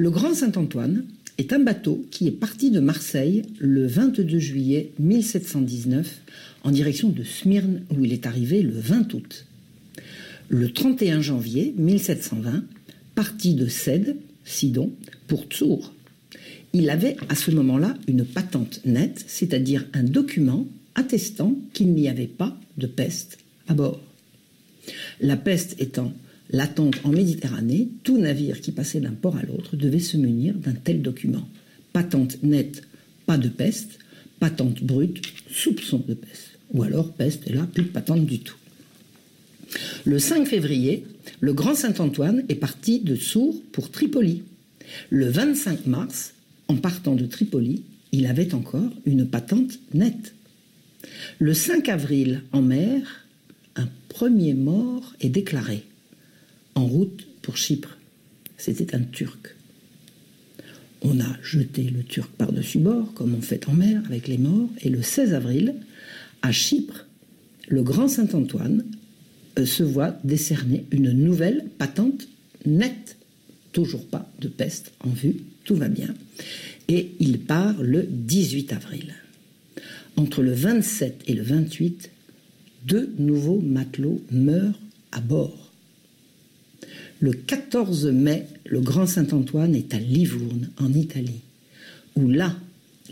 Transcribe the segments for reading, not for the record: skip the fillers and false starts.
Le Grand Saint-Antoine est un bateau qui est parti de Marseille le 22 juillet 1719 en direction de Smyrne où il est arrivé le 20 août. Le 31 janvier 1720, parti de Cède, Sidon, pour Sour. Il avait à ce moment-là une patente nette, c'est-à-dire un document attestant qu'il n'y avait pas de peste à bord. La peste étant latente en Méditerranée, tout navire qui passait d'un port à l'autre devait se munir d'un tel document. Patente nette, pas de peste. Patente brute, soupçon de peste. Ou alors peste, et là, plus de patente du tout. Le 5 février, le Grand Saint-Antoine est parti de Sour pour Tripoli. Le 25 mars, en partant de Tripoli, il avait encore une patente nette. Le 5 avril, en mer, un premier mort est déclaré. En route pour Chypre. C'était un Turc. On a jeté le Turc par-dessus bord, comme on fait en mer avec les morts, et le 16 avril, à Chypre, le Grand Saint-Antoine se voit décerner une nouvelle patente nette. Toujours pas de peste en vue, tout va bien. Et il part le 18 avril. Entre le 27 et le 28, 2 nouveaux matelots meurent à bord. Le 14 mai, le Grand Saint-Antoine est à Livourne, en Italie, où là,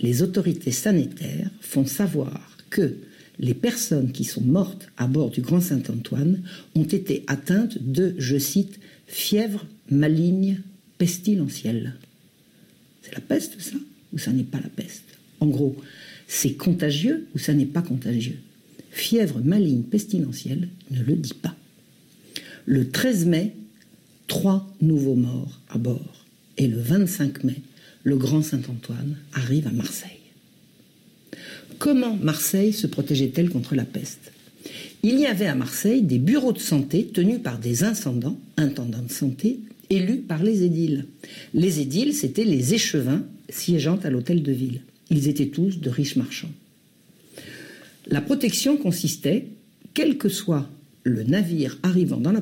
les autorités sanitaires font savoir que les personnes qui sont mortes à bord du Grand Saint-Antoine ont été atteintes de, je cite, « fièvre maligne pestilentielle ». C'est la peste, ça, ou ça n'est pas la peste? En gros, c'est contagieux ou ça n'est pas contagieux? Fièvre maligne pestilentielle ne le dit pas. Le 13 mai, 3 nouveaux morts à bord. Et le 25 mai, le Grand Saint-Antoine arrive à Marseille. Comment Marseille se protégeait-elle contre la peste? Il y avait à Marseille des bureaux de santé tenus par des intendants de santé, élus par les édiles. Les édiles, c'était les échevins siégeant à l'hôtel de ville. Ils étaient tous de riches marchands. La protection consistait, quel que soit le navire arrivant dans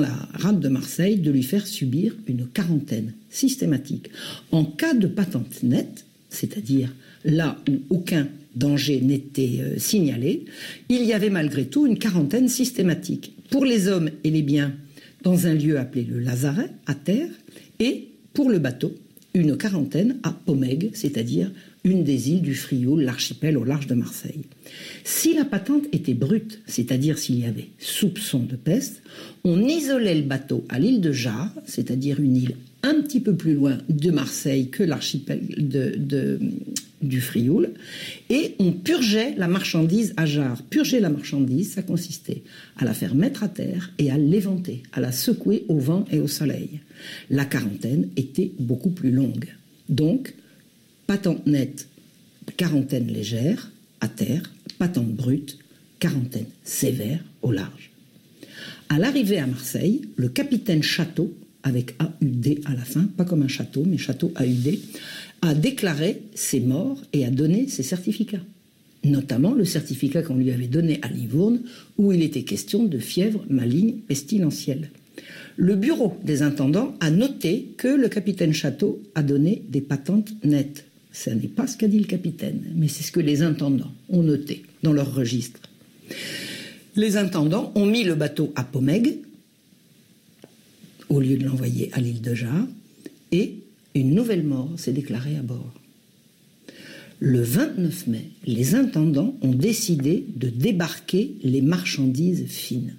la rade de Marseille, de lui faire subir une quarantaine systématique. En cas de patente nette, c'est-à-dire là où aucun danger n'était signalé, il y avait malgré tout une quarantaine systématique pour les hommes et les biens dans un lieu appelé le Lazaret, à terre, et pour le bateau, une quarantaine à Pomègue, c'est-à-dire une des îles du Frioul, l'archipel au large de Marseille. Si la patente était brute, c'est-à-dire s'il y avait soupçon de peste, on isolait le bateau à l'île de Jarre, c'est-à-dire une île un petit peu plus loin de Marseille que l'archipel du Frioul, et on purgeait la marchandise à Jarre. Purger la marchandise, ça consistait à la faire mettre à terre et à l'éventer, à la secouer au vent et au soleil. La quarantaine était beaucoup plus longue. Donc, patente nette, quarantaine légère, à terre, patente brute, quarantaine sévère, au large. À l'arrivée à Marseille, le capitaine Château, avec AUD à la fin, pas comme un château, mais Château AUD, a déclaré ses morts et a donné ses certificats. Notamment le certificat qu'on lui avait donné à Livourne, où il était question de fièvre maligne pestilentielle. Le bureau des intendants a noté que le capitaine Château a donné des patentes nettes. Ce n'est pas ce qu'a dit le capitaine, mais c'est ce que les intendants ont noté dans leur registre. Les intendants ont mis le bateau à Pomègue, au lieu de l'envoyer à l'île de Jarre, et une nouvelle mort s'est déclarée à bord. Le 29 mai, les intendants ont décidé de débarquer les marchandises fines.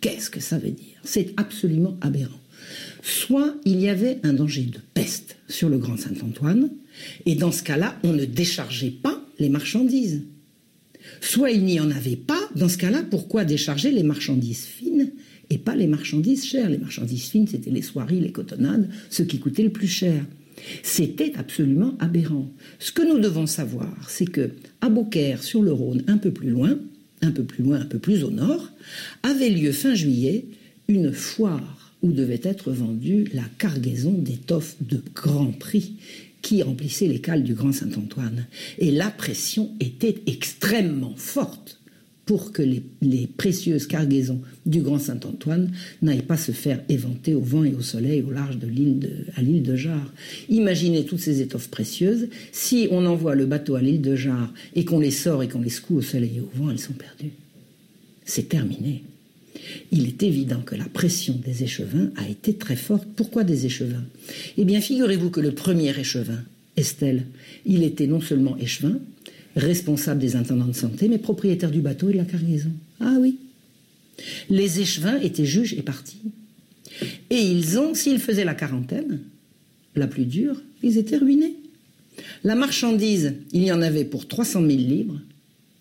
Qu'est-ce que ça veut dire? C'est absolument aberrant. Soit il y avait un danger de peste sur le Grand Saint-Antoine, et dans ce cas-là, on ne déchargeait pas les marchandises. Soit il n'y en avait pas, dans ce cas-là, pourquoi décharger les marchandises fines et pas les marchandises chères? Les marchandises fines, c'était les soieries, les cotonnades, ce qui coûtait le plus cher. C'était absolument aberrant. Ce que nous devons savoir, c'est que à Beaucaire, sur le Rhône, un peu plus au nord, avait lieu fin juillet une foire où devait être vendue la cargaison d'étoffes de grand prix qui remplissait les cales du Grand Saint-Antoine. Et la pression était extrêmement forte pour que les précieuses cargaisons du Grand Saint-Antoine n'aillent pas se faire éventer au vent et au soleil au large de l'île de Jarre. Imaginez toutes ces étoffes précieuses. Si on envoie le bateau à l'île de Jarre et qu'on les sort et qu'on les secoue au soleil et au vent, elles sont perdues. C'est terminé. Il est évident que la pression des échevins a été très forte. Pourquoi des échevins ? Eh bien, figurez-vous que le premier échevin, Estelle, il était non seulement échevin, responsable des intendants de santé, mais propriétaire du bateau et de la cargaison. Ah oui. Les échevins étaient juges et partis. Et ils ont, s'ils faisaient la quarantaine, la plus dure, ils étaient ruinés. La marchandise, il y en avait pour 300 000 livres,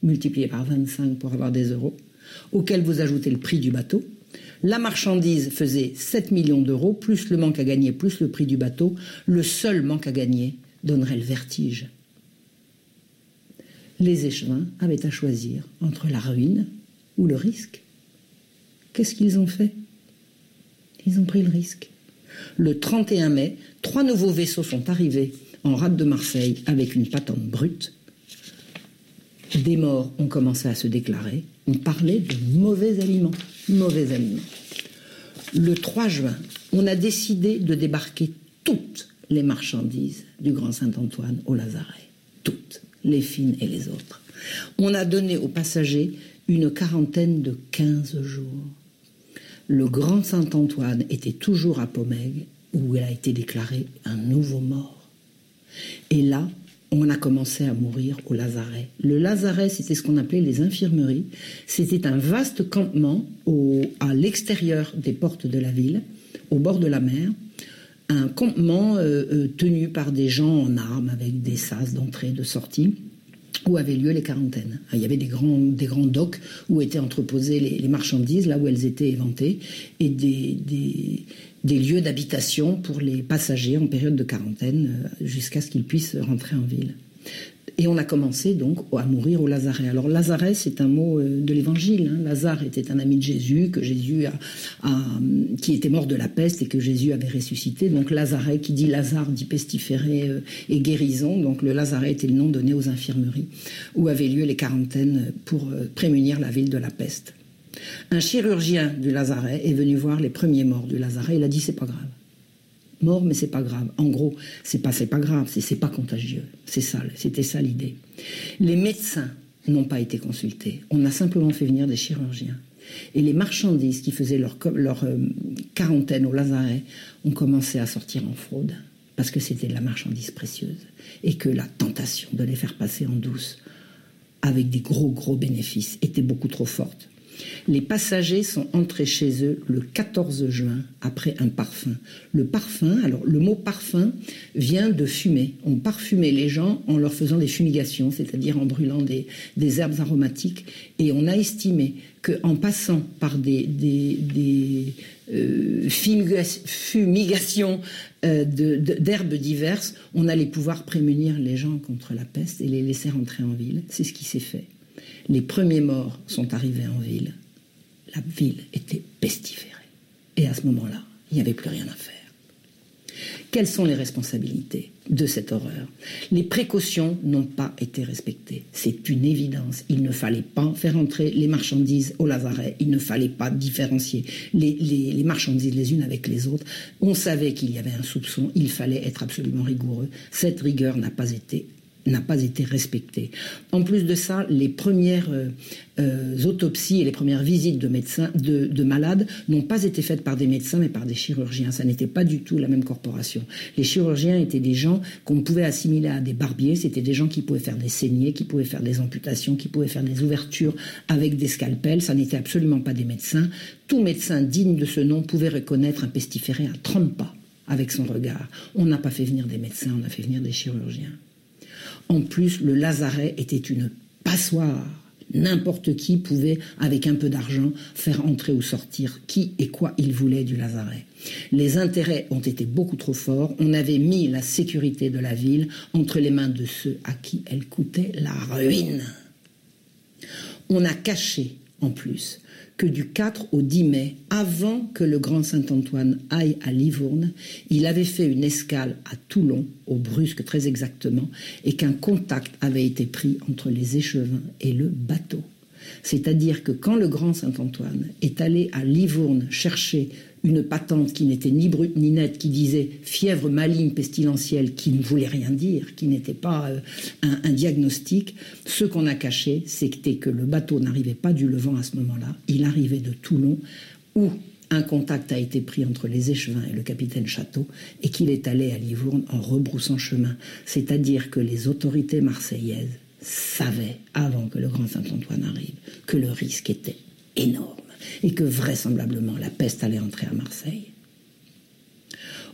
multiplié par 25 pour avoir des euros, auquel vous ajoutez le prix du bateau. La marchandise faisait 7 millions d'euros, plus le manque à gagner, plus le prix du bateau. Le seul manque à gagner donnerait le vertige. Les échevins avaient à choisir entre la ruine ou le risque. Qu'est-ce qu'ils ont fait ? Ils ont pris le risque. Le 31 mai, 3 nouveaux vaisseaux sont arrivés en rade de Marseille avec une patente brute. Des morts ont commencé à se déclarer. On parlait de mauvais aliments. Mauvais aliments. Le 3 juin, on a décidé de débarquer toutes les marchandises du Grand Saint-Antoine au Lazaret. Toutes. Les fines et les autres. On a donné aux passagers une quarantaine de 15 jours. Le Grand Saint-Antoine était toujours à Pomègue, où il a été déclaré un nouveau mort. Et là, on a commencé à mourir au Lazaret. Le Lazaret, c'était ce qu'on appelait les infirmeries. C'était un vaste campement à l'extérieur des portes de la ville, au bord de la mer. Un campement tenu par des gens en armes avec des sas d'entrée et de sortie où avaient lieu les quarantaines. Il y avait des grands docks où étaient entreposées les marchandises, là où elles étaient éventées, et des lieux d'habitation pour les passagers en période de quarantaine jusqu'à ce qu'ils puissent rentrer en ville. Et on a commencé donc à mourir au Lazaret. Alors Lazaret, c'est un mot de l'Évangile. Lazare était un ami de Jésus, qui était mort de la peste et que Jésus avait ressuscité. Donc Lazaret, qui dit Lazare, dit pestiféré et guérison. Donc le Lazaret était le nom donné aux infirmeries où avaient lieu les quarantaines pour prémunir la ville de la peste. Un chirurgien du Lazaret est venu voir les premiers morts du Lazaret. Il a dit « c'est pas grave ». Mort, mais c'est pas grave. En gros, c'est pas grave, c'est pas contagieux. C'est ça, c'était ça l'idée. Les médecins n'ont pas été consultés. On a simplement fait venir des chirurgiens. Et les marchandises qui faisaient leur quarantaine au Lazaret ont commencé à sortir en fraude parce que c'était de la marchandise précieuse et que la tentation de les faire passer en douce avec des gros bénéfices était beaucoup trop forte. Les passagers sont entrés chez eux le 14 juin après un parfum. Le parfum, alors le mot parfum vient de fumer. On parfumait les gens en leur faisant des fumigations, c'est-à-dire en brûlant des herbes aromatiques. Et on a estimé qu'en passant par des fumigations d'herbes diverses, on allait pouvoir prémunir les gens contre la peste et les laisser rentrer en ville. C'est ce qui s'est fait. Les premiers morts sont arrivés en ville. La ville était pestiférée. Et à ce moment-là, il n'y avait plus rien à faire. Quelles sont les responsabilités de cette horreur ? Les précautions n'ont pas été respectées. C'est une évidence. Il ne fallait pas faire entrer les marchandises au Lazaret. Il ne fallait pas différencier les marchandises les unes avec les autres. On savait qu'il y avait un soupçon. Il fallait être absolument rigoureux. Cette rigueur n'a pas été respectée. En plus de ça, les premières autopsies et les premières visites de médecins, de malades n'ont pas été faites par des médecins mais par des chirurgiens. Ça n'était pas du tout la même corporation. Les chirurgiens étaient des gens qu'on pouvait assimiler à des barbiers. C'était des gens qui pouvaient faire des saignées, qui pouvaient faire des amputations, qui pouvaient faire des ouvertures avec des scalpels. Ça n'était absolument pas des médecins. Tout médecin digne de ce nom pouvait reconnaître un pestiféré à 30 pas avec son regard. On n'a pas fait venir des médecins, on a fait venir des chirurgiens. En plus, le Lazaret était une passoire. N'importe qui pouvait, avec un peu d'argent, faire entrer ou sortir qui et quoi il voulait du Lazaret. Les intérêts ont été beaucoup trop forts. On avait mis la sécurité de la ville entre les mains de ceux à qui elle coûtait la ruine. On a caché, en plus, que du 4 au 10 mai, avant que le Grand Saint-Antoine aille à Livourne, il avait fait une escale à Toulon, au Brusque très exactement, et qu'un contact avait été pris entre les échevins et le bateau. C'est-à-dire que quand le Grand Saint-Antoine est allé à Livourne chercher une patente qui n'était ni brute ni nette, qui disait fièvre maligne pestilentielle, qui ne voulait rien dire, qui n'était pas un diagnostic, ce qu'on a caché, c'était que le bateau n'arrivait pas du Levant à ce moment-là, il arrivait de Toulon, où un contact a été pris entre les échevins et le capitaine Château, et qu'il est allé à Livourne en rebroussant chemin. C'est-à-dire que les autorités marseillaises savaient, avant que le Grand Saint-Antoine arrive, que le risque était énorme, et que vraisemblablement la peste allait entrer à Marseille.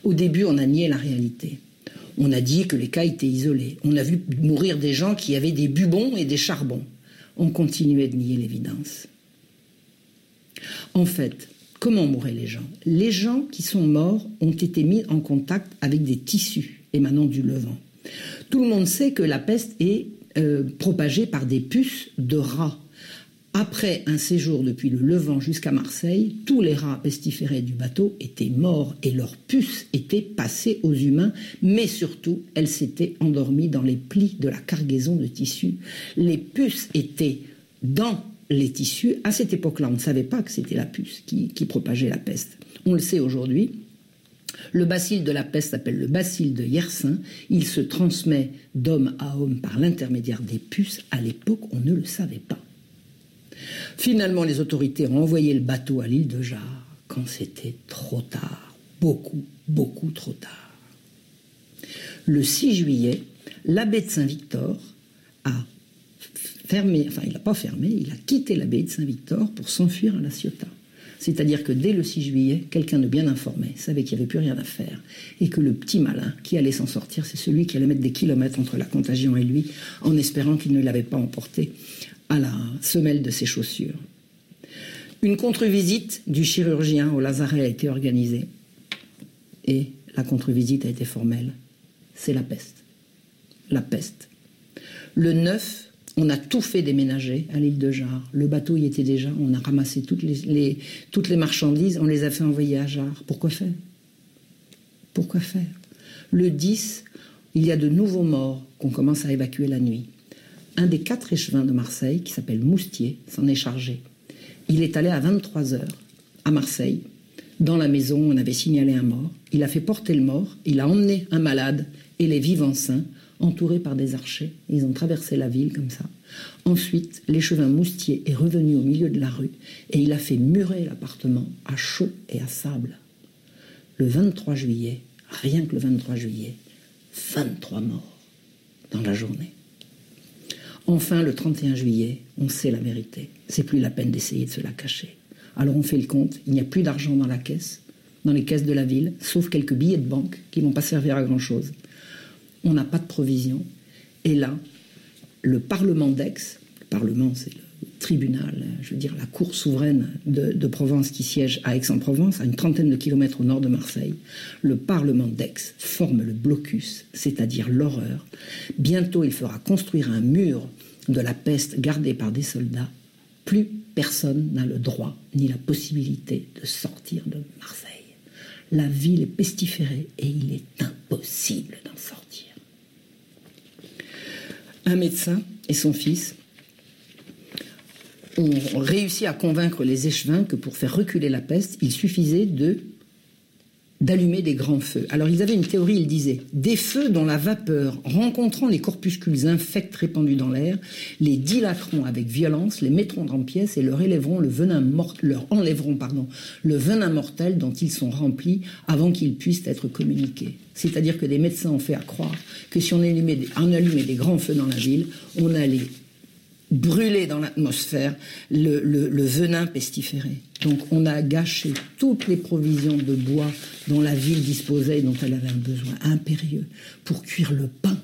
Au début, on a nié la réalité. On a dit que les cas étaient isolés. On a vu mourir des gens qui avaient des bubons et des charbons. On continuait de nier l'évidence. En fait, comment mouraient les gens ? Les gens qui sont morts ont été mis en contact avec des tissus émanant du Levant. Tout le monde sait que la peste est propagée par des puces de rats. Après un séjour depuis le Levant jusqu'à Marseille, tous les rats pestiférés du bateau étaient morts et leurs puces étaient passées aux humains, mais surtout, elles s'étaient endormies dans les plis de la cargaison de tissus. Les puces étaient dans les tissus. À cette époque-là, on ne savait pas que c'était la puce qui propageait la peste. On le sait aujourd'hui. Le bacille de la peste s'appelle le bacille de Yersin. Il se transmet d'homme à homme par l'intermédiaire des puces. À l'époque, on ne le savait pas. Finalement, les autorités ont envoyé le bateau à l'île de Jarre quand c'était trop tard. Beaucoup trop tard. Le 6 juillet, l'abbé de Saint-Victor il a quitté l'abbaye de Saint-Victor pour s'enfuir à La Ciotat. C'est-à-dire que dès le 6 juillet, quelqu'un de bien informé savait qu'il n'y avait plus rien à faire et que le petit malin qui allait s'en sortir, c'est celui qui allait mettre des kilomètres entre la contagion et lui en espérant qu'il ne l'avait pas emporté à la semelle de ses chaussures. Une contre-visite du chirurgien au Lazaret a été organisée et la contre-visite a été formelle. C'est la peste. La peste. Le 9, on a tout fait déménager à l'île de Jarre. Le bateau y était déjà. On a ramassé toutes les marchandises. On les a fait envoyer à Jarre. Pourquoi faire ? Le 10, il y a de nouveaux morts qu'on commence à évacuer la nuit. Un des 4 échevins de Marseille, qui s'appelle Moustier, s'en est chargé. Il est allé à 23h à Marseille. Dans la maison, on avait signalé un mort. Il a fait porter le mort. Il a emmené un malade et les vivants sains, entourés par des archers. Ils ont traversé la ville comme ça. Ensuite, l'échevin Moustier est revenu au milieu de la rue et il a fait murer l'appartement à chaud et à sable. Le 23 juillet, rien que le 23 juillet, 23 morts dans la journée. Enfin, le 31 juillet, on sait la vérité. C'est plus la peine d'essayer de se la cacher. Alors on fait le compte, il n'y a plus d'argent dans les caisses de la ville, sauf quelques billets de banque qui ne vont pas servir à grand-chose. On n'a pas de provision. Et là, le Parlement d'Aix, le Parlement, c'est le tribunal, la cour souveraine de Provence qui siège à Aix-en-Provence, à une trentaine de kilomètres au nord de Marseille. Le Parlement d'Aix forme le blocus, c'est-à-dire l'horreur. Bientôt, il fera construire un mur de la peste gardé par des soldats. Plus personne n'a le droit ni la possibilité de sortir de Marseille. La ville est pestiférée et il est impossible d'en sortir. Un médecin et son fils ont réussi à convaincre les échevins que pour faire reculer la peste, il suffisait d'allumer des grands feux. Alors ils avaient une théorie, ils disaient, des feux dont la vapeur, rencontrant les corpuscules infects répandus dans l'air, les dilateront avec violence, les mettront en pièces et leur enlèveront le venin mortel dont ils sont remplis avant qu'ils puissent être communiqués. C'est-à-dire que des médecins ont fait à croire que si on allumait des grands feux dans la ville, on allait brûler dans l'atmosphère le venin pestiféré. Donc on a gâché toutes les provisions de bois dont la ville disposait et dont elle avait un besoin impérieux pour cuire le pain.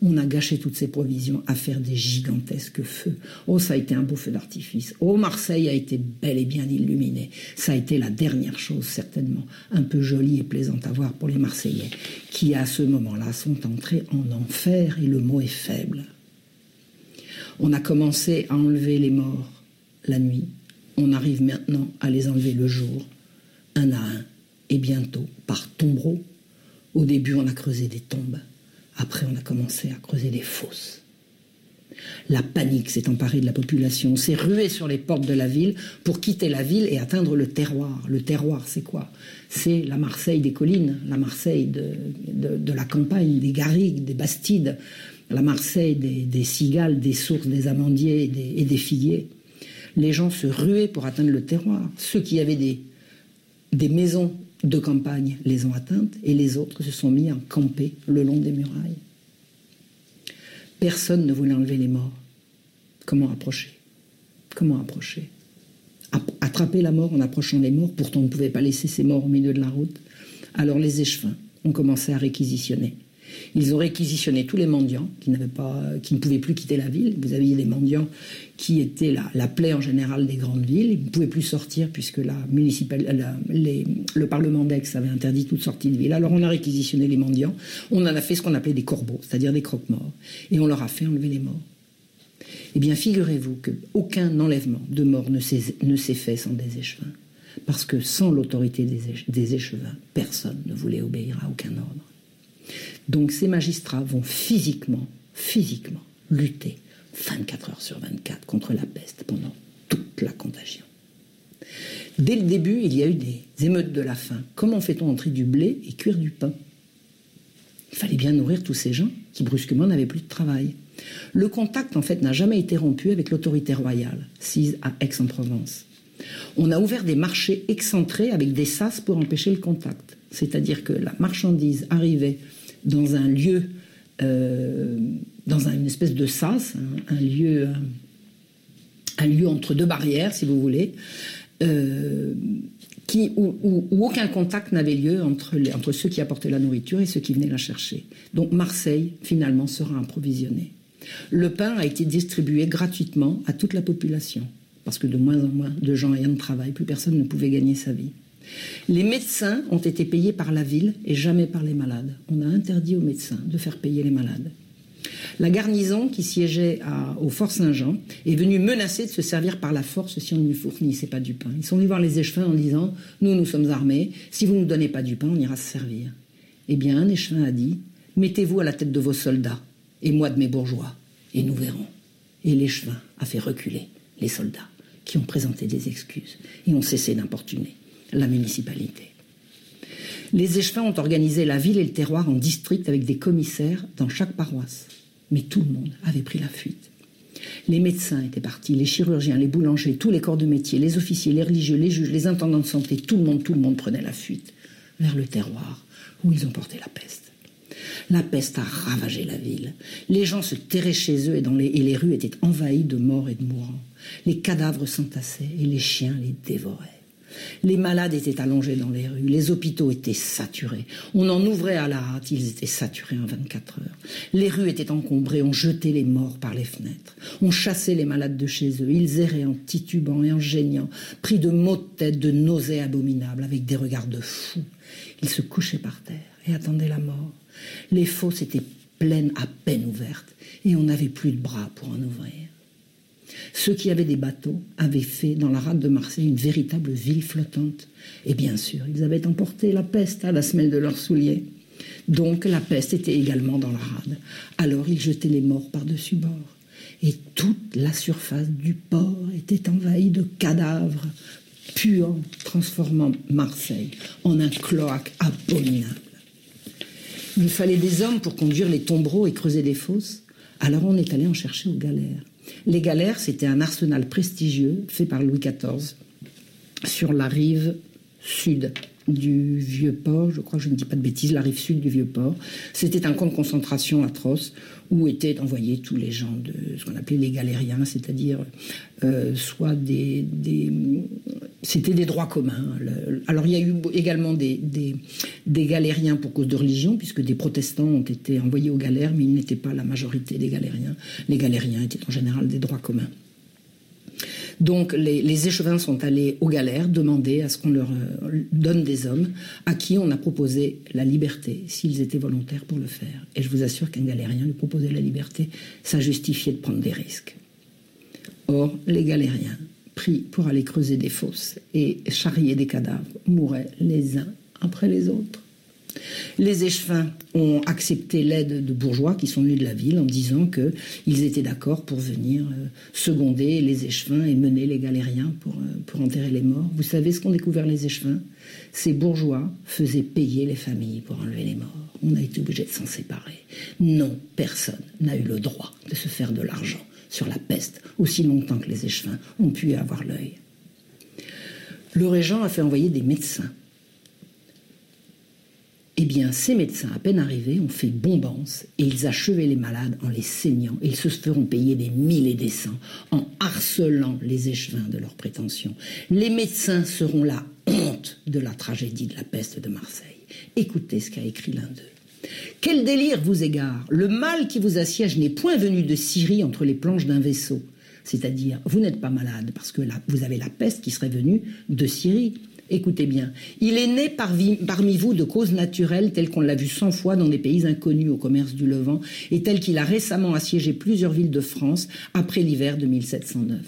On a gâché toutes ces provisions à faire des gigantesques feux. Oh, ça a été un beau feu d'artifice. Oh, Marseille a été bel et bien illuminée. Ça a été la dernière chose, certainement, un peu jolie et plaisante à voir pour les Marseillais, qui à ce moment-là sont entrés en enfer, et le mot est faible. On a commencé à enlever les morts la nuit. On arrive maintenant à les enlever le jour, un à un, et bientôt par tombereau. Au début, on a creusé des tombes. Après, on a commencé à creuser des fosses. La panique s'est emparée de la population, s'est ruée sur les portes de la ville pour quitter la ville et atteindre le terroir. Le terroir, c'est quoi ? C'est la Marseille des collines, la Marseille de la campagne, des garrigues, des bastides, la Marseille des cigales, des sources, des amandiers et des figuiers. Les gens se ruaient pour atteindre le terroir. Ceux qui avaient des maisons de campagne les ont atteintes et les autres se sont mis à camper le long des murailles. Personne ne voulait enlever les morts. Comment approcher ? Attraper la mort en approchant les morts, pourtant on ne pouvait pas laisser ces morts au milieu de la route. Alors les échevins ont commencé à réquisitionner. Ils ont réquisitionné tous les mendiants qui ne pouvaient plus quitter la ville. Vous aviez des mendiants qui étaient la plaie en général des grandes villes. Ils ne pouvaient plus sortir puisque le Parlement d'Aix avait interdit toute sortie de ville. Alors on a réquisitionné les mendiants. On en a fait ce qu'on appelait des corbeaux, c'est-à-dire des croque-morts. Et on leur a fait enlever les morts. Eh bien, figurez-vous qu'aucun enlèvement de mort ne s'est fait sans des échevins. Parce que sans l'autorité des échevins, personne ne voulait obéir à aucun ordre. Donc ces magistrats vont physiquement lutter 24 heures sur 24 contre la peste pendant toute la contagion. Dès le début, il y a eu des émeutes de la faim. Comment fait-on entrer du blé et cuire du pain ? Il fallait bien nourrir tous ces gens qui brusquement n'avaient plus de travail. Le contact, en fait, n'a jamais été rompu avec l'autorité royale, sise à Aix-en-Provence. On a ouvert des marchés excentrés avec des sas pour empêcher le contact. C'est-à-dire que la marchandise arrivait dans un lieu, dans une espèce de sas, un lieu entre deux barrières, si vous voulez, où aucun contact n'avait lieu entre ceux qui apportaient la nourriture et ceux qui venaient la chercher. Donc Marseille, finalement, sera approvisionnée. Le pain a été distribué gratuitement à toute la population, parce que de moins en moins de gens ayant de travail, plus personne ne pouvait gagner sa vie. Les médecins ont été payés par la ville et jamais par les malades. On a interdit aux médecins de faire payer les malades. La garnison qui siégeait au Fort Saint-Jean est venue menacer de se servir par la force si on ne lui fournissait pas du pain. Ils sont venus voir les échevins en disant « Nous, nous sommes armés. Si vous ne nous donnez pas du pain, on ira se servir. » Eh bien, un échevin a dit « Mettez-vous à la tête de vos soldats et moi de mes bourgeois, et nous verrons. » Et l'échevin a fait reculer les soldats qui ont présenté des excuses et ont cessé d'importuner la municipalité. Les échevins ont organisé la ville et le terroir en district avec des commissaires dans chaque paroisse. Mais tout le monde avait pris la fuite. Les médecins étaient partis, les chirurgiens, les boulangers, tous les corps de métier, les officiers, les religieux, les juges, les intendants de santé, tout le monde prenait la fuite vers le terroir où ils ont porté la peste. La peste a ravagé la ville. Les gens se terraient chez eux et les rues étaient envahies de morts et de mourants. Les cadavres s'entassaient et les chiens les dévoraient. Les malades étaient allongés dans les rues, les hôpitaux étaient saturés. On en ouvrait à la hâte, ils étaient saturés en 24 heures. Les rues étaient encombrées, on jetait les morts par les fenêtres. On chassait les malades de chez eux, ils erraient en titubant et en geignant, pris de maux de tête, de nausées abominables, avec des regards de fous. Ils se couchaient par terre et attendaient la mort. Les fosses étaient pleines, à peine ouvertes, et on n'avait plus de bras pour en ouvrir. Ceux qui avaient des bateaux avaient fait dans la rade de Marseille une véritable ville flottante. Et bien sûr, ils avaient emporté la peste à la semelle de leurs souliers. Donc la peste était également dans la rade. Alors ils jetaient les morts par-dessus bord. Et toute la surface du port était envahie de cadavres puants, transformant Marseille en un cloaque abominable. Il fallait des hommes pour conduire les tombereaux et creuser des fosses. Alors on est allé en chercher aux galères. Les Galères, c'était un arsenal prestigieux fait par Louis XIV sur la rive sud du Vieux-Port, je crois que je ne dis pas de bêtises, la rive sud du Vieux-Port. C'était un camp de concentration atroce où étaient envoyés tous les gens de ce qu'on appelait les galériens, c'est-à-dire soit c'était des droits communs. Alors il y a eu également des galériens pour cause de religion, puisque des protestants ont été envoyés aux galères, mais ils n'étaient pas la majorité des galériens. Les galériens étaient en général des droits communs. Donc les échevins sont allés aux galères demander à ce qu'on leur donne des hommes à qui on a proposé la liberté, s'ils étaient volontaires pour le faire. Et je vous assure qu'un galérien lui proposait la liberté, ça justifiait de prendre des risques. Or, les galériens, pris pour aller creuser des fosses et charrier des cadavres, mouraient les uns après les autres. Les échevins ont accepté l'aide de bourgeois qui sont venus de la ville en disant qu'ils étaient d'accord pour venir seconder les échevins et mener les galériens pour enterrer les morts. Vous savez ce qu'ont découvert les échevins ? Ces bourgeois faisaient payer les familles pour enlever les morts. On a été obligé de s'en séparer. Non, personne n'a eu le droit de se faire de l'argent sur la peste aussi longtemps que les échevins ont pu avoir l'œil. Le régent a fait envoyer des médecins. Eh bien, ces médecins, à peine arrivés, ont fait bombance et ils achevaient les malades en les saignant. Et ils se feront payer des mille et des cents en harcelant les échevins de leurs prétentions. Les médecins seront la honte de la tragédie de la peste de Marseille. Écoutez ce qu'a écrit l'un d'eux. « Quel délire vous égare! Le mal qui vous assiège n'est point venu de Syrie entre les planches d'un vaisseau. » C'est-à-dire, vous n'êtes pas malade parce que vous avez la peste qui serait venue de Syrie. Écoutez bien, il est né parmi vous de causes naturelles telles qu'on l'a vu 100 fois dans des pays inconnus au commerce du Levant et telles qu'il a récemment assiégé plusieurs villes de France après l'hiver de 1709.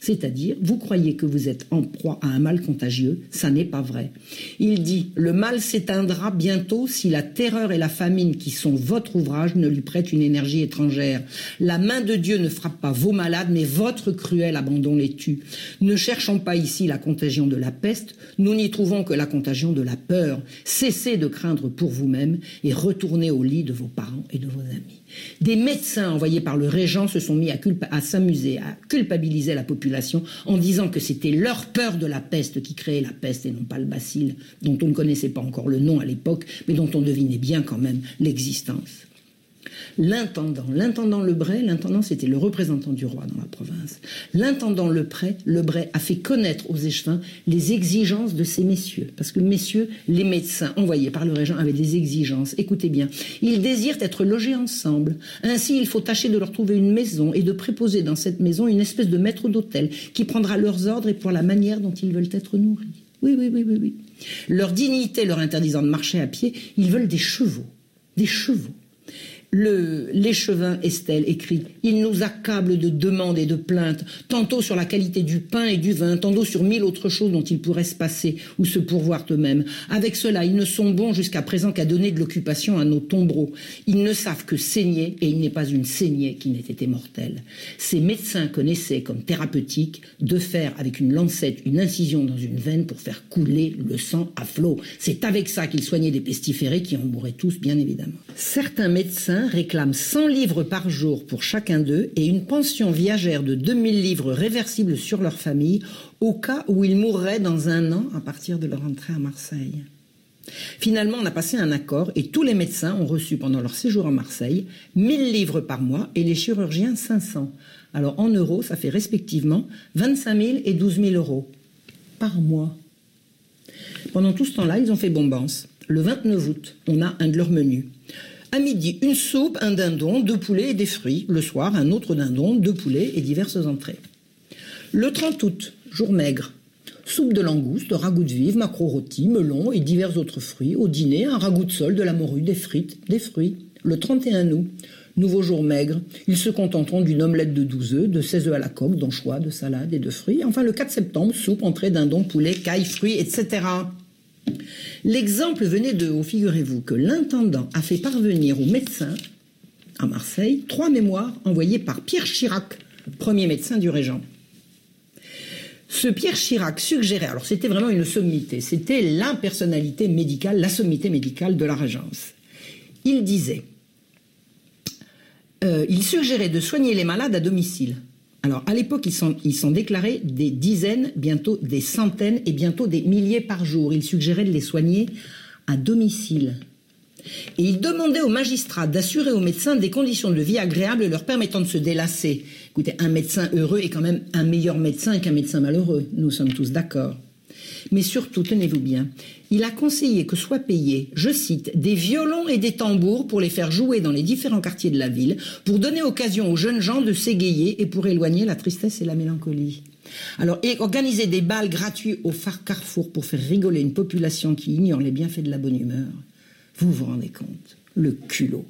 C'est-à-dire, vous croyez que vous êtes en proie à un mal contagieux, ça n'est pas vrai. Il dit, le mal s'éteindra bientôt si la terreur et la famine qui sont votre ouvrage ne lui prêtent une énergie étrangère. La main de Dieu ne frappe pas vos malades, mais votre cruel abandon les tue. Ne cherchons pas ici la contagion de la peste, nous n'y trouvons que la contagion de la peur. Cessez de craindre pour vous-même et retournez au lit de vos parents et de vos amis. Des médecins envoyés par le régent se sont mis à s'amuser, à culpabiliser la population en disant que c'était leur peur de la peste qui créait la peste et non pas le bacille, dont on ne connaissait pas encore le nom à l'époque, mais dont on devinait bien quand même l'existence. L'intendant Lebray, l'intendant c'était le représentant du roi dans la province, l'intendant Lebray a fait connaître aux échevins les exigences de ces messieurs, parce que messieurs, les médecins envoyés par le régent avaient des exigences, écoutez bien, ils désirent être logés ensemble, ainsi il faut tâcher de leur trouver une maison et de préposer dans cette maison une espèce de maître d'hôtel qui prendra leurs ordres et pour la manière dont ils veulent être nourris. Oui. Leur dignité leur interdisant de marcher à pied, ils veulent des chevaux. L'échevin Estelle écrit « Il nous accable de demandes et de plaintes, tantôt sur la qualité du pain et du vin, tantôt sur 1000 autres choses dont ils pourraient se passer ou se pourvoir eux-mêmes. Avec cela, ils ne sont bons jusqu'à présent qu'à donner de l'occupation à nos tombereaux. Ils ne savent que saigner, et il n'est pas une saignée qui n'ait été mortelle. Ces médecins connaissaient comme thérapeutique de faire avec une lancette une incision dans une veine pour faire couler le sang à flot. C'est avec ça qu'ils soignaient des pestiférés qui en mouraient tous, bien évidemment. Certains médecins réclament 100 livres par jour pour chacun d'eux et une pension viagère de 2000 livres réversibles sur leur famille au cas où ils mourraient dans un an à partir de leur entrée à Marseille. Finalement, on a passé un accord et tous les médecins ont reçu pendant leur séjour à Marseille 1000 livres par mois et les chirurgiens 500. Alors en euros, ça fait respectivement 25 000 et 12 000 euros par mois. Pendant tout ce temps-là, ils ont fait bombance. Le 29 août, on a un de leurs menus. À midi, une soupe, un dindon, 2 poulets et des fruits. Le soir, un autre dindon, 2 poulets et diverses entrées. Le 30 août, jour maigre. Soupe de langoustes, ragoût de vive, maquereau rôti, melon et divers autres fruits. Au dîner, un ragoût de sole, de la morue, des frites, des fruits. Le 31 août, nouveau jour maigre. Ils se contenteront d'une omelette de 12 œufs, de 16 œufs à la coque, d'anchois, de salade et de fruits. Enfin, le 4 septembre, soupe, entrée, dindon, poulet, caille, fruits, etc. L'exemple venait de haut, figurez-vous, que l'intendant a fait parvenir aux médecins, à Marseille, 3 mémoires envoyées par Pierre Chirac, premier médecin du Régent. Ce Pierre Chirac suggérait, alors c'était vraiment une sommité, c'était la personnalité médicale, la sommité médicale de la Régence. Il disait, il suggérait de soigner les malades à domicile. Alors, à l'époque, ils sont déclarés des dizaines, bientôt des centaines et bientôt des milliers par jour. Ils suggéraient de les soigner à domicile. Et ils demandaient aux magistrats d'assurer aux médecins des conditions de vie agréables leur permettant de se délasser. Écoutez, un médecin heureux est quand même un meilleur médecin qu'un médecin malheureux. Nous sommes tous d'accord. Mais surtout, tenez-vous bien, il a conseillé que soient payés, je cite, « des violons et des tambours pour les faire jouer dans les différents quartiers de la ville, pour donner occasion aux jeunes gens de s'égayer et pour éloigner la tristesse et la mélancolie. » Alors, et organiser des bals gratuits au carrefour pour faire rigoler une population qui ignore les bienfaits de la bonne humeur. Vous vous rendez compte, le culot.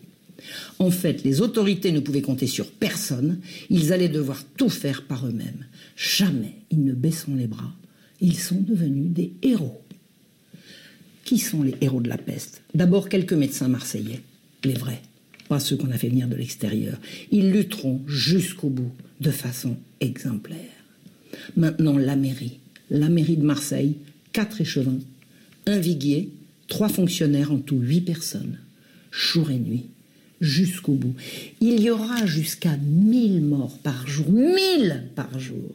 En fait, les autorités ne pouvaient compter sur personne, ils allaient devoir tout faire par eux-mêmes. Jamais ils ne baisseront les bras. Ils sont devenus des héros. Qui sont les héros de la peste? D'abord, quelques médecins marseillais, les vrais, pas ceux qu'on a fait venir de l'extérieur. Ils lutteront jusqu'au bout, de façon exemplaire. Maintenant, la mairie de Marseille, 4 échevins, 1 viguier, 3 fonctionnaires, en tout 8 personnes, jour et nuit, jusqu'au bout. Il y aura jusqu'à 1000 morts par jour, 1000 par jour,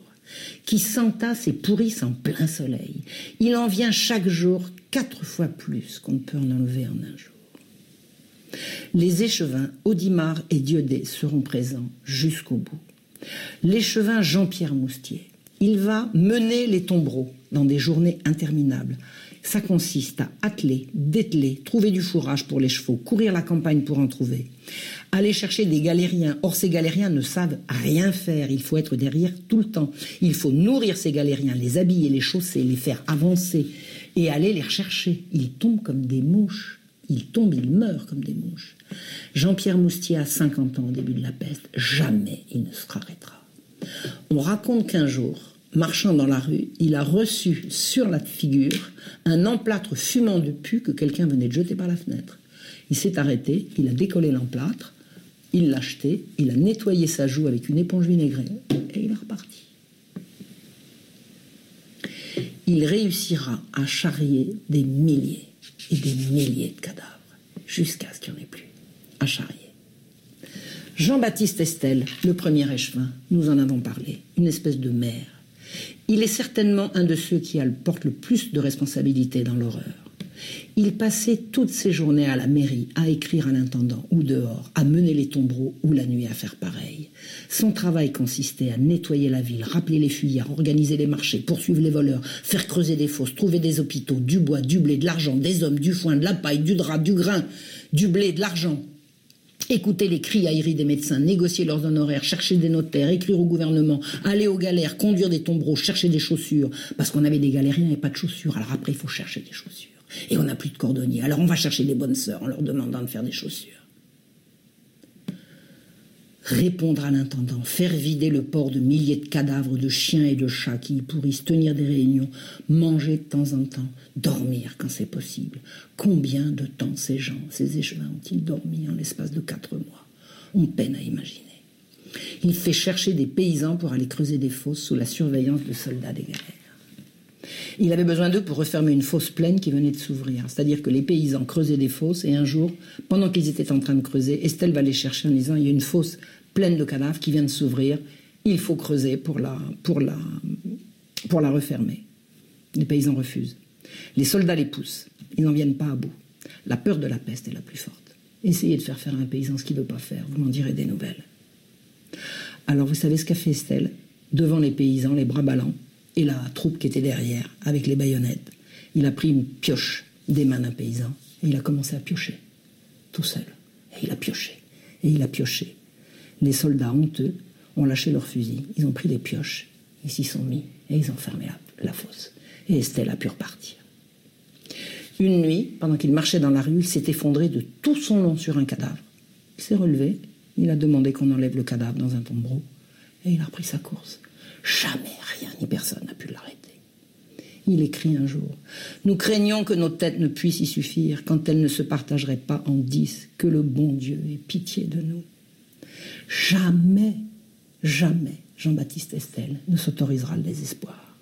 qui s'entassent et pourrissent en plein soleil. Il en vient chaque jour 4 fois plus qu'on ne peut en enlever en un jour. Les échevins Audimard et Dieudé seront présents jusqu'au bout. L'échevin Jean-Pierre Moustier, il va mener les tombereaux dans des journées interminables. Ça consiste à atteler, dételer, trouver du fourrage pour les chevaux, courir la campagne pour en trouver, aller chercher des galériens. Or, ces galériens ne savent rien faire. Il faut être derrière tout le temps. Il faut nourrir ces galériens, les habiller, les chausser, les faire avancer et aller les rechercher. Ils tombent comme des mouches. Ils tombent, ils meurent comme des mouches. Jean-Pierre Moustier a 50 ans au début de la peste. Jamais il ne se arrêtera. On raconte qu'un jour, marchant dans la rue, il a reçu sur la figure un emplâtre fumant de pus que quelqu'un venait de jeter par la fenêtre. Il s'est arrêté, il a décollé l'emplâtre, il l'a jeté, il a nettoyé sa joue avec une éponge vinaigrée et il est reparti. Il réussira à charrier des milliers et des milliers de cadavres, jusqu'à ce qu'il n'y en ait plus à charrier. Jean-Baptiste Estelle, le premier échevin, nous en avons parlé, une espèce de maire. Il est certainement un de ceux qui porte le plus de responsabilité dans l'horreur. Il passait toutes ses journées à la mairie, à écrire à l'intendant ou dehors, à mener les tombereaux ou la nuit à faire pareil. Son travail consistait à nettoyer la ville, rappeler les fuyards, organiser les marchés, poursuivre les voleurs, faire creuser des fosses, trouver des hôpitaux, du bois, du blé, de l'argent, des hommes, du foin, de la paille, du drap, du grain, du blé, de l'argent. Écouter les criailleries des médecins, négocier leurs honoraires, chercher des notaires, écrire au gouvernement, aller aux galères, conduire des tombereaux, chercher des chaussures, parce qu'on avait des galériens et pas de chaussures, alors après il faut chercher des chaussures. Et on n'a plus de cordonniers, alors on va chercher des bonnes sœurs en leur demandant de faire des chaussures. Répondre à l'intendant, faire vider le port de milliers de cadavres de chiens et de chats qui y pourrissent, tenir des réunions, manger de temps en temps, dormir quand c'est possible. Combien de temps ces gens, ces échevins, ont-ils dormi en l'espace de 4 mois? On peine à imaginer. Il fait chercher des paysans pour aller creuser des fosses sous la surveillance de soldats des galères. Il avait besoin d'eux pour refermer une fosse pleine qui venait de s'ouvrir. C'est-à-dire que les paysans creusaient des fosses et un jour, pendant qu'ils étaient en train de creuser, Estelle va les chercher en disant « Il y a une fosse pleine de cadavres qui vient de s'ouvrir, il faut creuser pour la refermer. » Les paysans refusent. Les soldats les poussent. Ils n'en viennent pas à bout. La peur de la peste est la plus forte. Essayez de faire faire à un paysan ce qu'il ne veut pas faire. Vous m'en direz des nouvelles. Alors vous savez ce qu'a fait Estelle? Devant les paysans, les bras ballants, et la troupe qui était derrière, avec les baïonnettes, il a pris une pioche des mains d'un paysan et il a commencé à piocher, tout seul. Et il a pioché, et il a pioché. Les soldats honteux ont lâché leurs fusils, ils ont pris les pioches, ils s'y sont mis et ils ont fermé la fosse. Et Estelle a pu repartir. Une nuit, pendant qu'il marchait dans la rue, il s'est effondré de tout son long sur un cadavre. Il s'est relevé, il a demandé qu'on enlève le cadavre dans un tombereau et il a repris sa course. Jamais rien ni personne n'a pu l'arrêter. Il écrit un jour « Nous craignons que nos têtes ne puissent y suffire quand elles ne se partageraient pas en 10, que le bon Dieu ait pitié de nous. » Jamais, jamais Jean-Baptiste Estelle ne s'autorisera le désespoir.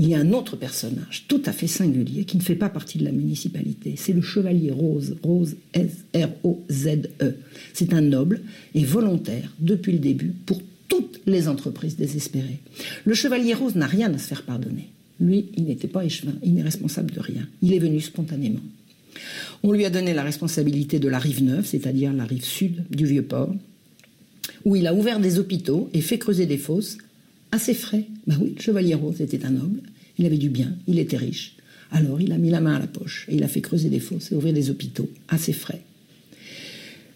Il y a un autre personnage tout à fait singulier qui ne fait pas partie de la municipalité. C'est le chevalier Roze, Roze, S-R-O-Z-E. C'est un noble et volontaire depuis le début pour toutes les entreprises désespérées. Le chevalier Roze n'a rien à se faire pardonner. Lui, il n'était pas échevin, il n'est responsable de rien. Il est venu spontanément. On lui a donné la responsabilité de la rive neuve, c'est-à-dire la rive sud du Vieux-Port, où il a ouvert des hôpitaux et fait creuser des fosses à ses frais. Ben oui, le chevalier Roze était un noble, il avait du bien, il était riche. Alors il a mis la main à la poche et il a fait creuser des fosses et ouvrir des hôpitaux à ses frais.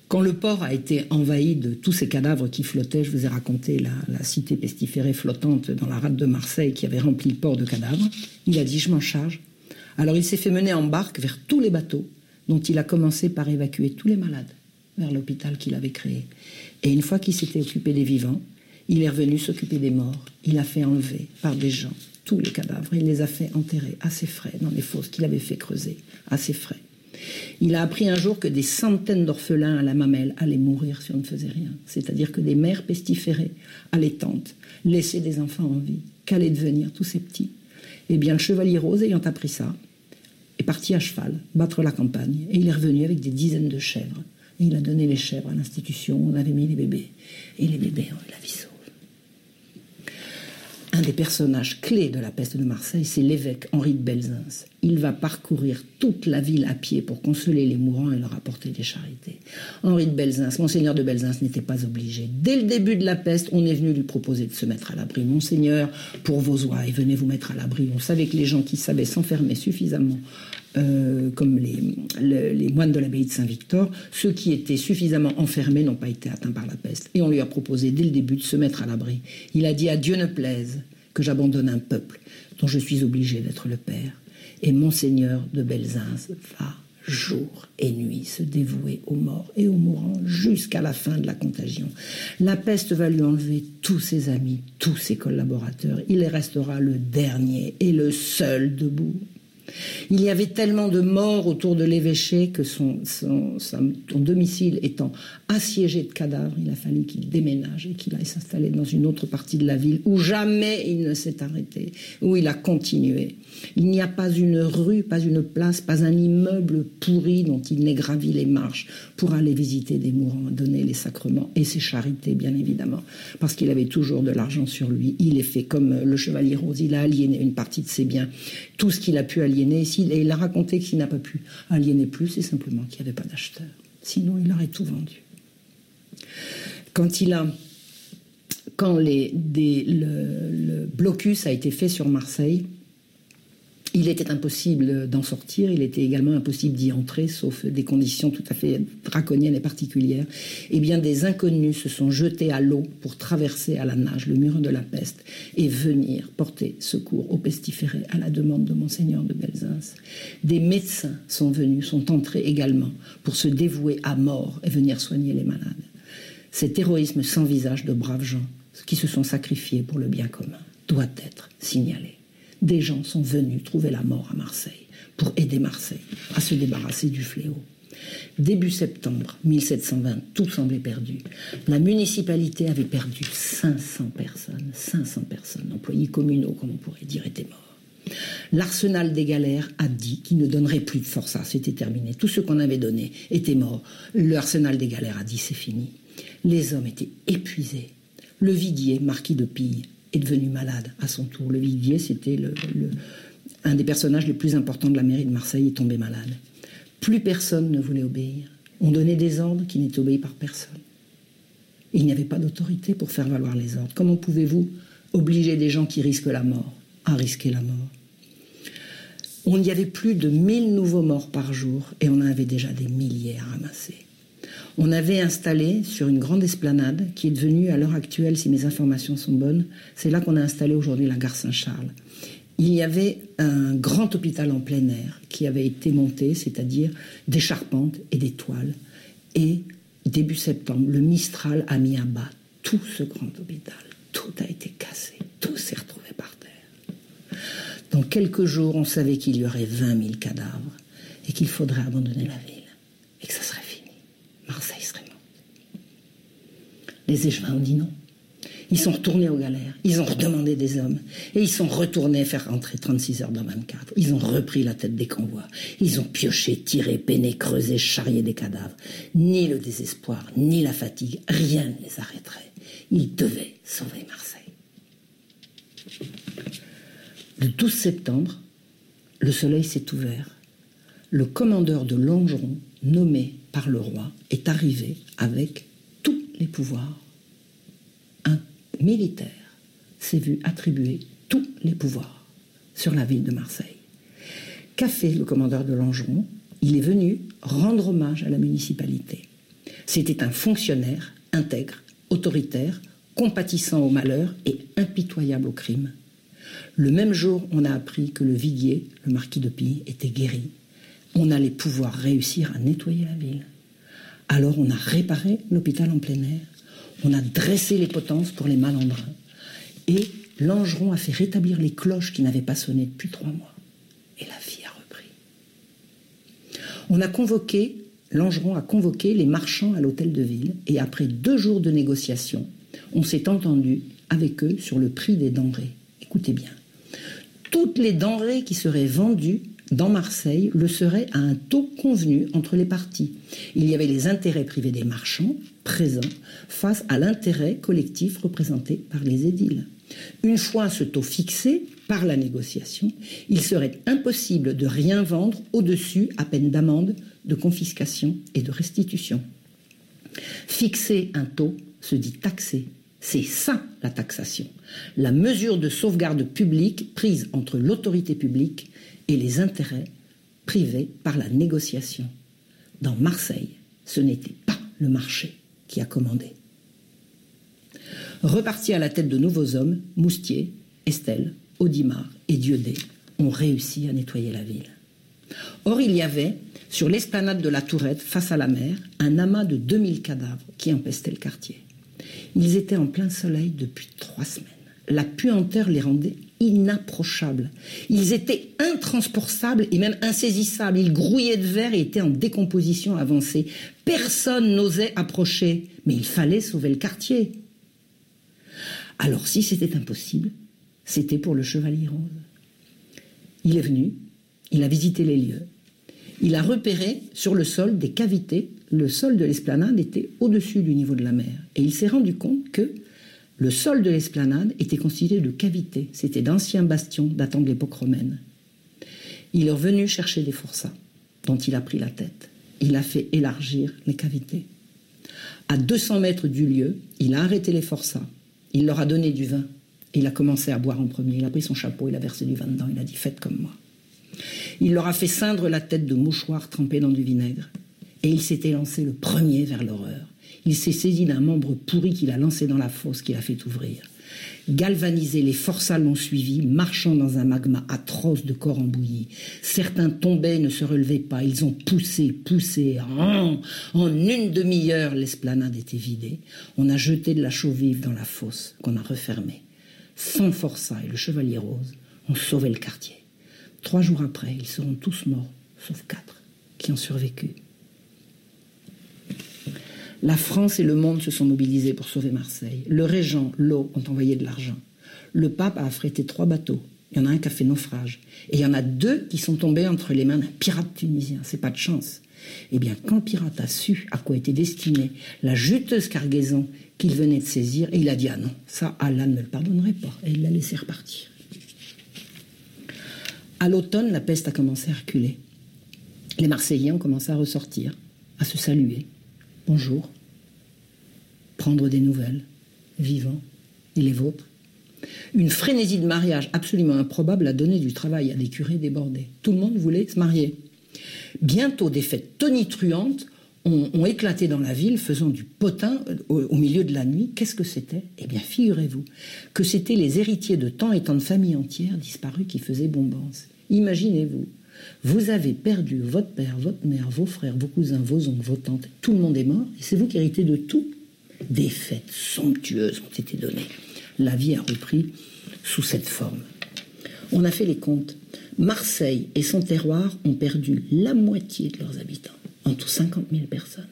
Quand le port a été envahi de tous ces cadavres qui flottaient, je vous ai raconté la cité pestiférée flottante dans la rade de Marseille qui avait rempli le port de cadavres, il a dit « je m'en charge ». Alors il s'est fait mener en barque vers tous les bateaux dont il a commencé par évacuer tous les malades vers l'hôpital qu'il avait créé. Et une fois qu'il s'était occupé des vivants, Il est revenu s'occuper des morts. Il a fait enlever par des gens tous les cadavres. Il les a fait enterrer à ses frais dans les fosses qu'il avait fait creuser à ses frais. Il a appris un jour que des centaines d'orphelins à la mamelle allaient mourir si on ne faisait rien. C'est-à-dire que des mères pestiférées, allaitantes, laissaient des enfants en vie. Qu'allaient devenir tous ces petits? Eh bien, le Chevalier Roze, ayant appris ça, est parti à cheval battre la campagne. Et il est revenu avec des dizaines de chèvres. Et il a donné les chèvres à l'institution, on avait mis les bébés. Et les bébés ont eu la vie sauve. Un des personnages clés de la peste de Marseille, c'est l'évêque Henri de Belzunce. Il va parcourir toute la ville à pied pour consoler les mourants et leur apporter des charités. Henri de Belzunce, Monseigneur de Belzunce n'était pas obligé. Dès le début de la peste, on est venu lui proposer de se mettre à l'abri. Monseigneur, pour vos oies, venez vous mettre à l'abri. On savait que les gens qui savaient s'enfermer suffisamment, comme les moines de l'abbaye de Saint-Victor, ceux qui étaient suffisamment enfermés n'ont pas été atteints par la peste. Et on lui a proposé dès le début de se mettre à l'abri. Il a dit « À Dieu ne plaise que j'abandonne un peuple dont je suis obligé d'être le père ». Et Monseigneur de Belzunce va jour et nuit se dévouer aux morts et aux mourants jusqu'à la fin de la contagion. La peste va lui enlever tous ses amis, tous ses collaborateurs. Il restera le dernier et le seul debout. Il y avait tellement de morts autour de l'évêché que son domicile étant assiégé de cadavres, il a fallu qu'il déménage et qu'il aille s'installer dans une autre partie de la ville où jamais il ne s'est arrêté, où il a continué. Il n'y a pas une rue, pas une place, pas un immeuble pourri dont il n'ait gravi les marches pour aller visiter des mourants, donner les sacrements et ses charités, bien évidemment, parce qu'il avait toujours de l'argent sur lui. Il est fait comme le Chevalier Roze, il a aliéné une partie de ses biens, tout ce qu'il a pu aliéner, et il a raconté qu'il n'a pas pu aliéner plus, c'est simplement qu'il n'y avait pas d'acheteur. Sinon, il aurait tout vendu. Quand le blocus a été fait sur Marseille, il était impossible d'en sortir, il était également impossible d'y entrer, sauf des conditions tout à fait draconiennes et particulières. Eh bien, des inconnus se sont jetés à l'eau pour traverser à la nage le mur de la peste et venir porter secours aux pestiférés à la demande de Monseigneur de Belzunce. Des médecins sont venus, sont entrés également pour se dévouer à mort et venir soigner les malades. Cet héroïsme sans visage de braves gens qui se sont sacrifiés pour le bien commun doit être signalé. Des gens sont venus trouver la mort à Marseille pour aider Marseille à se débarrasser du fléau. Début septembre 1720, tout semblait perdu. La municipalité avait perdu 500 personnes, employés communaux, comme on pourrait dire, étaient morts. L'arsenal des Galères a dit qu'il ne donnerait plus de forçats, c'était terminé. Tout ce qu'on avait donné était mort. L'arsenal des Galères a dit c'est fini. Les hommes étaient épuisés. Le Viguier, marquis de Pille, est devenu malade à son tour. Le Viguier, c'était un des personnages les plus importants de la mairie de Marseille, est tombé malade. Plus personne ne voulait obéir. On donnait des ordres qui n'étaient obéis par personne. Il n'y avait pas d'autorité pour faire valoir les ordres. Comment pouvez-vous obliger des gens qui risquent la mort à risquer la mort? On y avait plus de 1000 nouveaux morts par jour et on en avait déjà des milliers à ramasser. On avait installé sur une grande esplanade qui est devenue à l'heure actuelle, si mes informations sont bonnes, c'est là qu'on a installé aujourd'hui la gare Saint-Charles. Il y avait un grand hôpital en plein air qui avait été monté, c'est-à-dire des charpentes et des toiles. Et début septembre, le Mistral a mis à bas tout ce grand hôpital. Tout a été cassé, tout s'est retrouvé par terre. Dans quelques jours, on savait qu'il y aurait 20 000 cadavres et qu'il faudrait abandonner la ville et que ça serait fini. Marseille serait morte. Les échevins ont dit non. Ils sont retournés aux galères. Ils ont redemandé des hommes. Et ils sont retournés faire entrer 36 heures dans 24. Ils ont repris la tête des convois. Ils ont pioché, tiré, peiné, creusé, charrié des cadavres. Ni le désespoir, ni la fatigue, rien ne les arrêterait. Ils devaient sauver Marseille. Le 12 septembre, le soleil s'est ouvert. Le commandeur de Langeron, nommé par le roi, est arrivé avec tous les pouvoirs. Un militaire s'est vu attribuer tous les pouvoirs sur la ville de Marseille. Qu'a fait le commandeur de Langeron? Il est venu rendre hommage à la municipalité. C'était un fonctionnaire intègre, autoritaire, compatissant au malheur et impitoyable au crime. Le même jour, on a appris que le Viguier, le marquis de Pille, était guéri. On allait pouvoir réussir à nettoyer la ville. Alors on a réparé l'hôpital en plein air. on a dressé les potences pour les malandrins. Et Langeron a fait rétablir les cloches qui n'avaient pas sonné depuis 3 mois. Et la vie a repris. Langeron a convoqué les marchands à l'hôtel de ville et après 2 jours de négociations, on s'est entendu avec eux sur le prix des denrées. Écoutez bien. Toutes les denrées qui seraient vendues dans Marseille le seraient à un taux convenu entre les parties. Il y avait les intérêts privés des marchands présents face à l'intérêt collectif représenté par les édiles. Une fois ce taux fixé par la négociation, il serait impossible de rien vendre au-dessus, à peine d'amende, de confiscation et de restitution. Fixer un taux se dit taxer. C'est ça la taxation, la mesure de sauvegarde publique prise entre l'autorité publique et les intérêts privés par la négociation. Dans Marseille, ce n'était pas le marché qui a commandé. Repartis à la tête de nouveaux hommes, Moustier, Estelle, Audimard et Dieudé ont réussi à nettoyer la ville. Or, il y avait, sur l'esplanade de la Tourette, face à la mer, un amas de 2000 cadavres qui empestaient le quartier. Ils étaient en plein soleil depuis 3 semaines. La puanteur les rendait inapprochables. Ils étaient intransportables et même insaisissables. Ils grouillaient de verre et étaient en décomposition avancée. Personne n'osait approcher, mais il fallait sauver le quartier. Alors si c'était impossible, c'était pour le Chevalier Roze. Il est venu, il a visité les lieux. Il a repéré sur le sol des cavités. Le sol de l'esplanade était au-dessus du niveau de la mer. Et il s'est rendu compte que le sol de l'esplanade était constitué de cavités. C'était d'anciens bastions datant de l'époque romaine. Il est revenu chercher des forçats, dont il a pris la tête. Il a fait élargir les cavités. À 200 mètres du lieu, il a arrêté les forçats. Il leur a donné du vin. Il a commencé à boire en premier. Il a pris son chapeau, il a versé du vin dedans. Il a dit « Faites comme moi ». Il leur a fait ceindre la tête de mouchoirs trempés dans du vinaigre. Et il s'était lancé le premier vers l'horreur. Il s'est saisi d'un membre pourri qu'il a lancé dans la fosse qu'il a fait ouvrir. Galvanisés, les forçats l'ont suivi, marchant dans un magma atroce de corps embouillis. Certains tombaient et ne se relevaient pas. Ils ont poussé. En une demi-heure, l'esplanade était vidée. On a jeté de la chaux vive dans la fosse qu'on a refermée. 100 forçats et le Chevalier Roze ont sauvé le quartier. 3 jours après, ils seront tous morts, sauf 4 qui ont survécu. La France et le monde se sont mobilisés pour sauver Marseille. Le Régent, l'eau, ont envoyé de l'argent. Le pape a affrété 3 bateaux. Il y en a un qui a fait naufrage. Et il y en a 2 qui sont tombés entre les mains d'un pirate tunisien. C'est pas de chance. Eh bien, quand le pirate a su à quoi était destinée la juteuse cargaison qu'il venait de saisir, il a dit « Ah non, ça, Allah ne me le pardonnerait pas ». Et il l'a laissé repartir. À l'automne, la peste a commencé à reculer. Les Marseillais ont commencé à ressortir, à se saluer. Bonjour. Prendre des nouvelles. Vivants. Et les vôtres. Une frénésie de mariage absolument improbable a donné du travail à des curés débordés. Tout le monde voulait se marier. Bientôt, des fêtes tonitruantes ont éclaté dans la ville, faisant du potin au milieu de la nuit. Qu'est-ce que c'était ? Eh bien, figurez-vous que c'était les héritiers de tant et tant de familles entières disparues qui faisaient bombance. Imaginez-vous, vous avez perdu votre père, votre mère, vos frères, vos cousins, vos oncles, vos tantes. Tout le monde est mort et c'est vous qui héritez de tout. Des fêtes somptueuses ont été données. La vie a repris sous cette forme. On a fait les comptes. Marseille et son terroir ont perdu la moitié de leurs habitants. En tout, 50 000 personnes.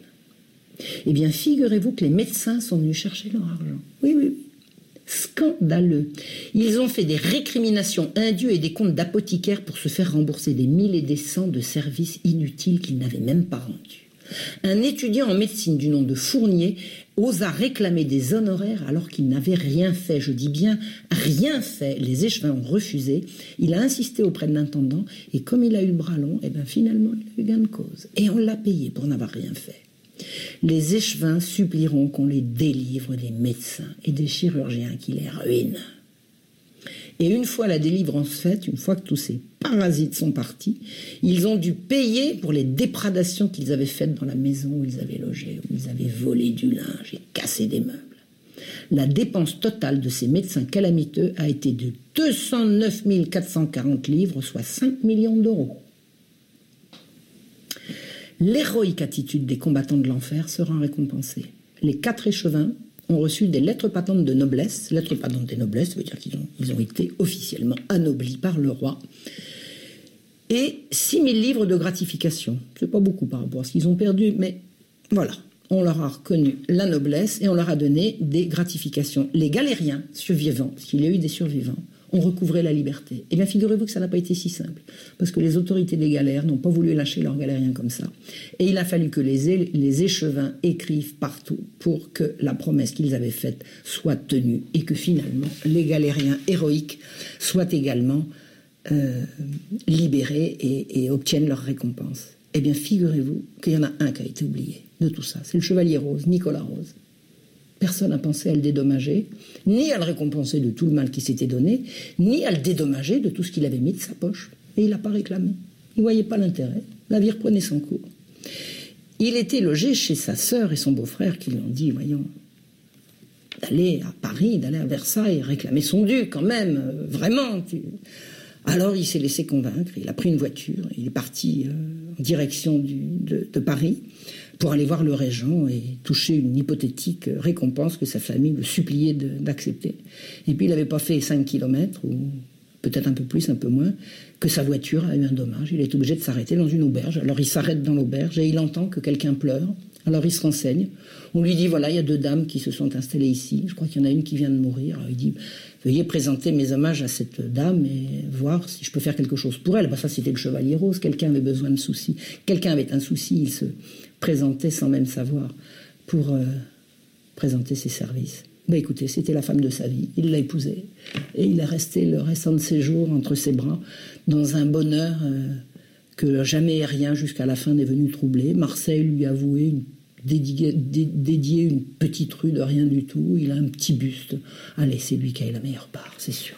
Eh bien, figurez-vous que les médecins sont venus chercher leur argent. Oui. Scandaleux. Ils ont fait des récriminations indues et des comptes d'apothicaires pour se faire rembourser des 1000 et des 100 de services inutiles qu'ils n'avaient même pas rendus. Un étudiant en médecine du nom de Fournier osa réclamer des honoraires alors qu'il n'avait rien fait. Je dis bien rien fait. Les échevins ont refusé. Il a insisté auprès de l'intendant et comme il a eu le bras long, eh bien finalement il a eu gain de cause. Et on l'a payé pour n'avoir rien fait. Les échevins supplieront qu'on les délivre des médecins et des chirurgiens qui les ruinent. Et une fois la délivrance faite, une fois que tous ces parasites sont partis, ils ont dû payer pour les dépradations qu'ils avaient faites dans la maison où ils avaient logé, où ils avaient volé du linge et cassé des meubles. La dépense totale de ces médecins calamiteux a été de 209 440 livres, soit 5 millions d'euros. L'héroïque attitude des combattants de l'enfer sera récompensée. Les 4 échevins ont reçu des lettres patentes de noblesse. Lettres patentes des noblesse, ça veut dire qu'ils ont été officiellement anoblis par le roi. Et 6 000 livres de gratification. C'est pas beaucoup par rapport à ce qu'ils ont perdu, mais voilà. On leur a reconnu la noblesse et on leur a donné des gratifications. Les galériens survivants, parce qu'il y a eu des survivants, ont recouvré la liberté. Eh bien, figurez-vous que ça n'a pas été si simple, parce que les autorités des galères n'ont pas voulu lâcher leurs galériens comme ça. Et il a fallu que les échevins écrivent partout pour que la promesse qu'ils avaient faite soit tenue et que finalement les galériens héroïques soient également libérés et obtiennent leur récompense. Eh bien, figurez-vous qu'il y en a un qui a été oublié de tout ça. C'est le chevalier Roze, Nicolas Roze. Personne n'a pensé à le dédommager, ni à le récompenser de tout le mal qu'il s'était donné, ni à le dédommager de tout ce qu'il avait mis de sa poche. Et il n'a pas réclamé. Il ne voyait pas l'intérêt. La vie reprenait son cours. Il était logé chez sa sœur et son beau-frère qui lui ont dit, voyons, d'aller à Paris, d'aller à Versailles, réclamer son dû quand même, vraiment. Alors il s'est laissé convaincre. Il a pris une voiture. Il est parti en direction de Paris, pour aller voir le régent et toucher une hypothétique récompense que sa famille le suppliait d'accepter. Et puis il n'avait pas fait 5 kilomètres, ou peut-être un peu plus, un peu moins, que sa voiture a eu un dommage. Il est obligé de s'arrêter dans une auberge. Alors il s'arrête dans l'auberge et il entend que quelqu'un pleure. Alors il se renseigne. On lui dit, voilà, il y a 2 dames qui se sont installées ici. Je crois qu'il y en a une qui vient de mourir. Alors il dit, veuillez présenter mes hommages à cette dame et voir si je peux faire quelque chose pour elle. Ben, ça, c'était le chevalier Roze. Quelqu'un avait besoin de soucis. Quelqu'un avait un souci, il se présentait sans même savoir pour présenter ses services. Ben, écoutez, c'était la femme de sa vie. Il l'a épousée. Et il est resté le restant de ses jours entre ses bras dans un bonheur que jamais rien jusqu'à la fin n'est venu troubler. Marseille lui a avoué dédié une petite rue de rien du tout. Il a un petit buste. Allez, c'est lui qui a eu la meilleure part, c'est sûr.